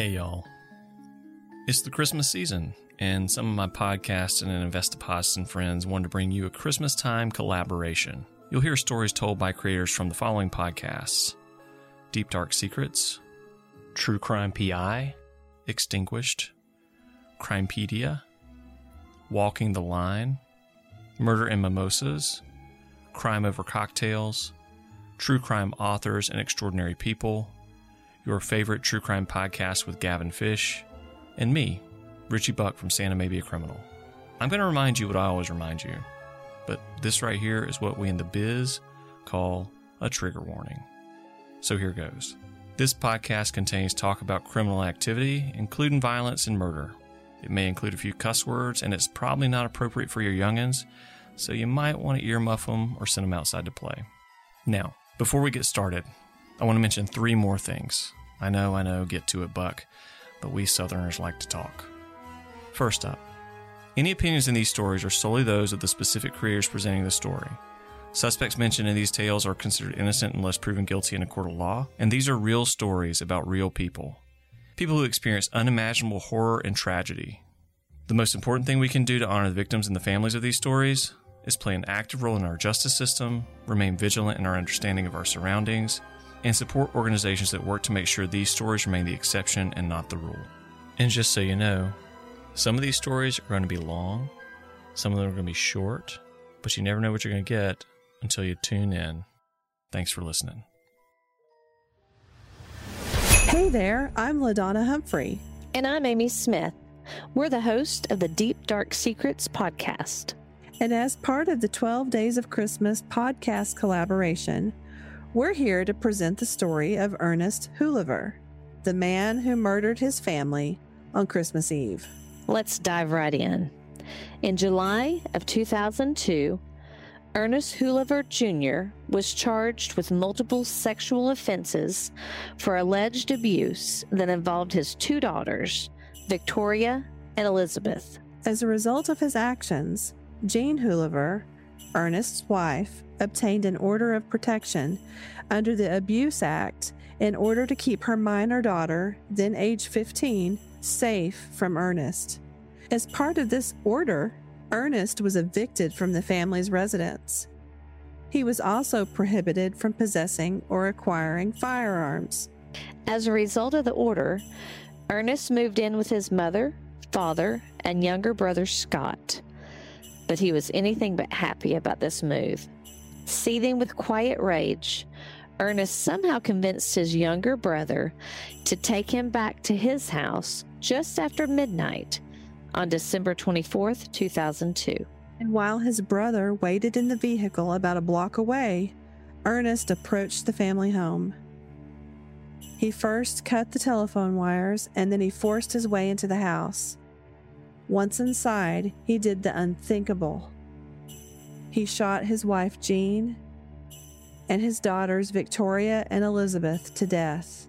Hey y'all, it's the Christmas season, and some of my podcasts and Investopodcasts and friends wanted to bring you a Christmas time collaboration. You'll hear stories told by creators from the following podcasts: Deep Dark Secrets, True Crime P.I., Extinguished, Crimepedia, Walking the Line, Murder and Mimosas, Crime Over Cocktails, True Crime Authors and Extraordinary People, your favorite true crime podcast with Gavin Fish, and me, Richie Buck from Santa Maybe, a Criminal. I'm going to remind you what I always remind you, but this right here is what we in the biz call a trigger warning. So here goes. This podcast contains talk about criminal activity, including violence and murder. It may include a few cuss words, and it's probably not appropriate for your youngins, so you might want to earmuff them or send them outside to play. Now, before we get started, I want to mention three more things. I know, get to it, Buck, but we Southerners like to talk. First up, any opinions in these stories are solely those of the specific creators presenting the story. Suspects mentioned in these tales are considered innocent unless proven guilty in a court of law, and these are real stories about real people. People who experience unimaginable horror and tragedy. The most important thing we can do to honor the victims and the families of these stories is play an active role in our justice system, remain vigilant in our understanding of our surroundings, and support organizations that work to make sure these stories remain the exception and not the rule. And just so you know, some of these stories are going to be long, some of them are going to be short, but you never know what you're going to get until you tune in. Thanks for listening. Hey there, I'm LaDonna Humphrey. And I'm Amy Smith. We're the host of the Deep Dark Secrets podcast. And as part of the 12 Days of Christmas podcast collaboration, we're here to present the story of Ernest Wholaver, the man who murdered his family on Christmas Eve. Let's dive right in. In July of 2002, Ernest Wholaver Jr. was charged with multiple sexual offenses for alleged abuse that involved his two daughters, Victoria and Elizabeth. As a result of his actions, Jane Wholaver, Ernest's wife, obtained an order of protection under the Abuse Act in order to keep her minor daughter, then age 15, safe from Ernest. As part of this order, Ernest was evicted from the family's residence. He was also prohibited from possessing or acquiring firearms. As a result of the order, Ernest moved in with his mother, father, and younger brother Scott. But he was anything but happy about this move. Seething with quiet rage, Ernest somehow convinced his younger brother to take him back to his house just after midnight on December 24th, 2002. And while his brother waited in the vehicle about a block away, Ernest approached the family home. He first cut the telephone wires, and then he forced his way into the house. Once inside, he did the unthinkable. He shot his wife, Jean, and his daughters, Victoria and Elizabeth, to death.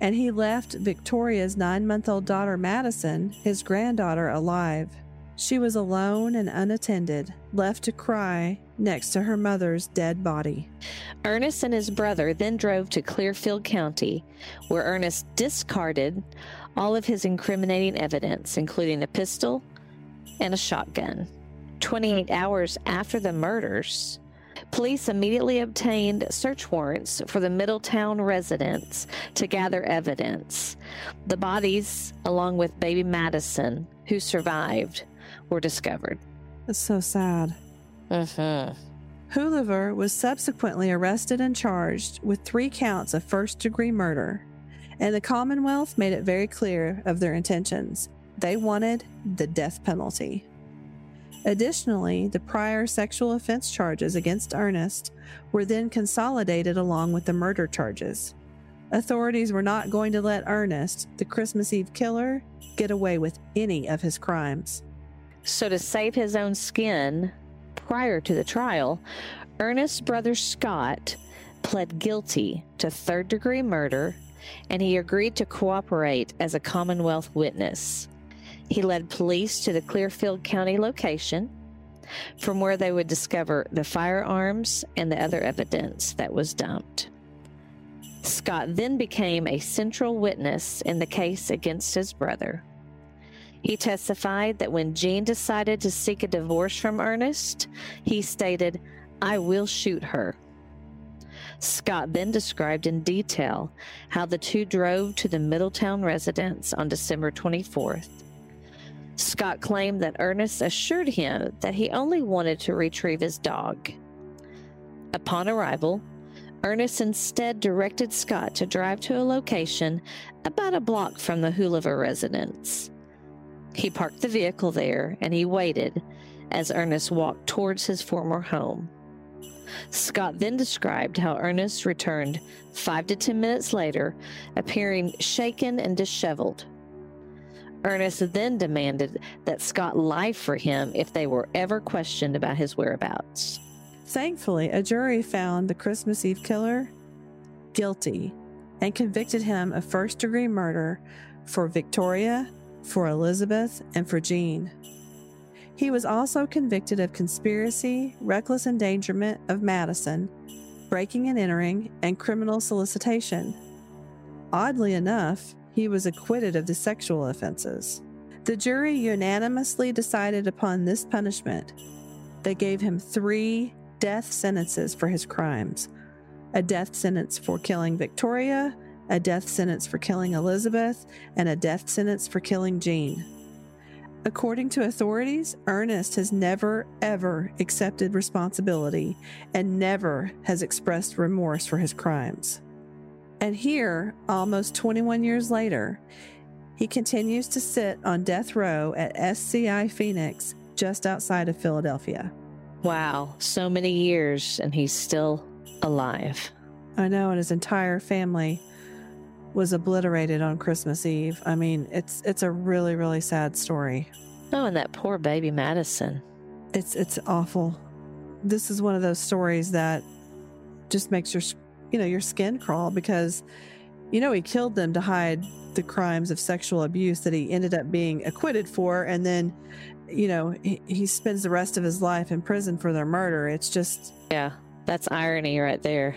And he left Victoria's 9-month-old daughter, Madison, his granddaughter, alive. She was alone and unattended, left to cry next to her mother's dead body. Ernest and his brother then drove to Clearfield County, where Ernest discarded all of his incriminating evidence, including a pistol and a shotgun. 28 hours after the murders, police immediately obtained search warrants for the Middletown residence to gather evidence. The bodies, along with baby Madison, who survived, were discovered. That's so sad. Wholaver was subsequently arrested and charged with 3 counts of first-degree murder, and the Commonwealth made it very clear of their intentions. They wanted the death penalty. Additionally, the prior sexual offense charges against Ernest were then consolidated along with the murder charges. Authorities were not going to let Ernest, the Christmas Eve killer, get away with any of his crimes. So to save his own skin, prior to the trial, Ernest's brother Scott pled guilty to third-degree murder, and he agreed to cooperate as a Commonwealth witness. He led police to the Clearfield County location, from where they would discover the firearms and the other evidence that was dumped. Scott then became a central witness in the case against his brother. He testified that when Jean decided to seek a divorce from Ernest, he stated, "I will shoot her." Scott then described in detail how the two drove to the Middletown residence on December 24th. Scott claimed that Ernest assured him that he only wanted to retrieve his dog. Upon arrival, Ernest instead directed Scott to drive to a location about a block from the Wholaver residence. He parked the vehicle there and he waited as Ernest walked towards his former home. Scott then described how Ernest returned 5 to 10 minutes later, appearing shaken and disheveled. Ernest then demanded that Scott lie for him if they were ever questioned about his whereabouts. Thankfully, a jury found the Christmas Eve killer guilty and convicted him of first-degree murder for Victoria, for Elizabeth, and for Jean. He was also convicted of conspiracy, reckless endangerment of Madison, breaking and entering, and criminal solicitation. Oddly enough, he was acquitted of the sexual offenses. The jury unanimously decided upon this punishment. They gave him 3 death sentences for his crimes. A death sentence for killing Victoria, a death sentence for killing Elizabeth, and a death sentence for killing Jean. According to authorities, Ernest has never, ever accepted responsibility and never has expressed remorse for his crimes. And here, almost 21 years later, he continues to sit on death row at SCI Phoenix, just outside of Philadelphia. Wow, so many years, and he's still alive. I know, and his entire family was obliterated on Christmas Eve. I mean, it's a really, really sad story. Oh, and that poor baby Madison. It's awful. This is one of those stories that just makes your skin crawl, because, you know, he killed them to hide the crimes of sexual abuse that he ended up being acquitted for, and then, you know, he spends the rest of his life in prison for their murder. It's just... Yeah, that's irony right there.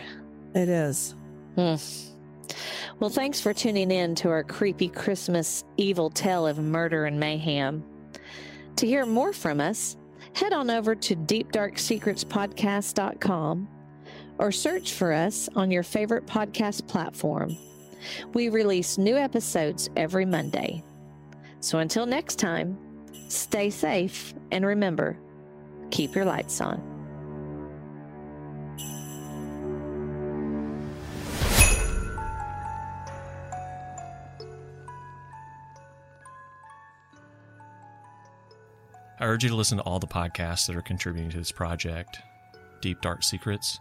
It is. Well, thanks for tuning in to our creepy Christmas evil tale of murder and mayhem. To hear more from us, head on over to deepdarksecretspodcast.com or search for us on your favorite podcast platform. We release new episodes every Monday. So until next time, stay safe and remember, keep your lights on. I urge you to listen to all the podcasts that are contributing to this project. Deep Dark Secrets,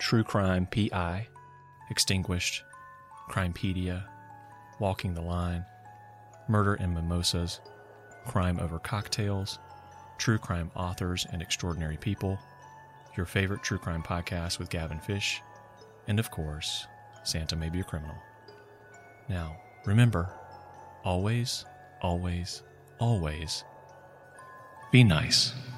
True Crime P.I., Extinguished, Crimepedia, Walking the Line, Murder and Mimosas, Crime Over Cocktails, True Crime Authors and Extraordinary People, your favorite true crime podcast with Gavin Fish, and of course, Santa Maybe, a Criminal. Now, remember, always, always, always... be nice.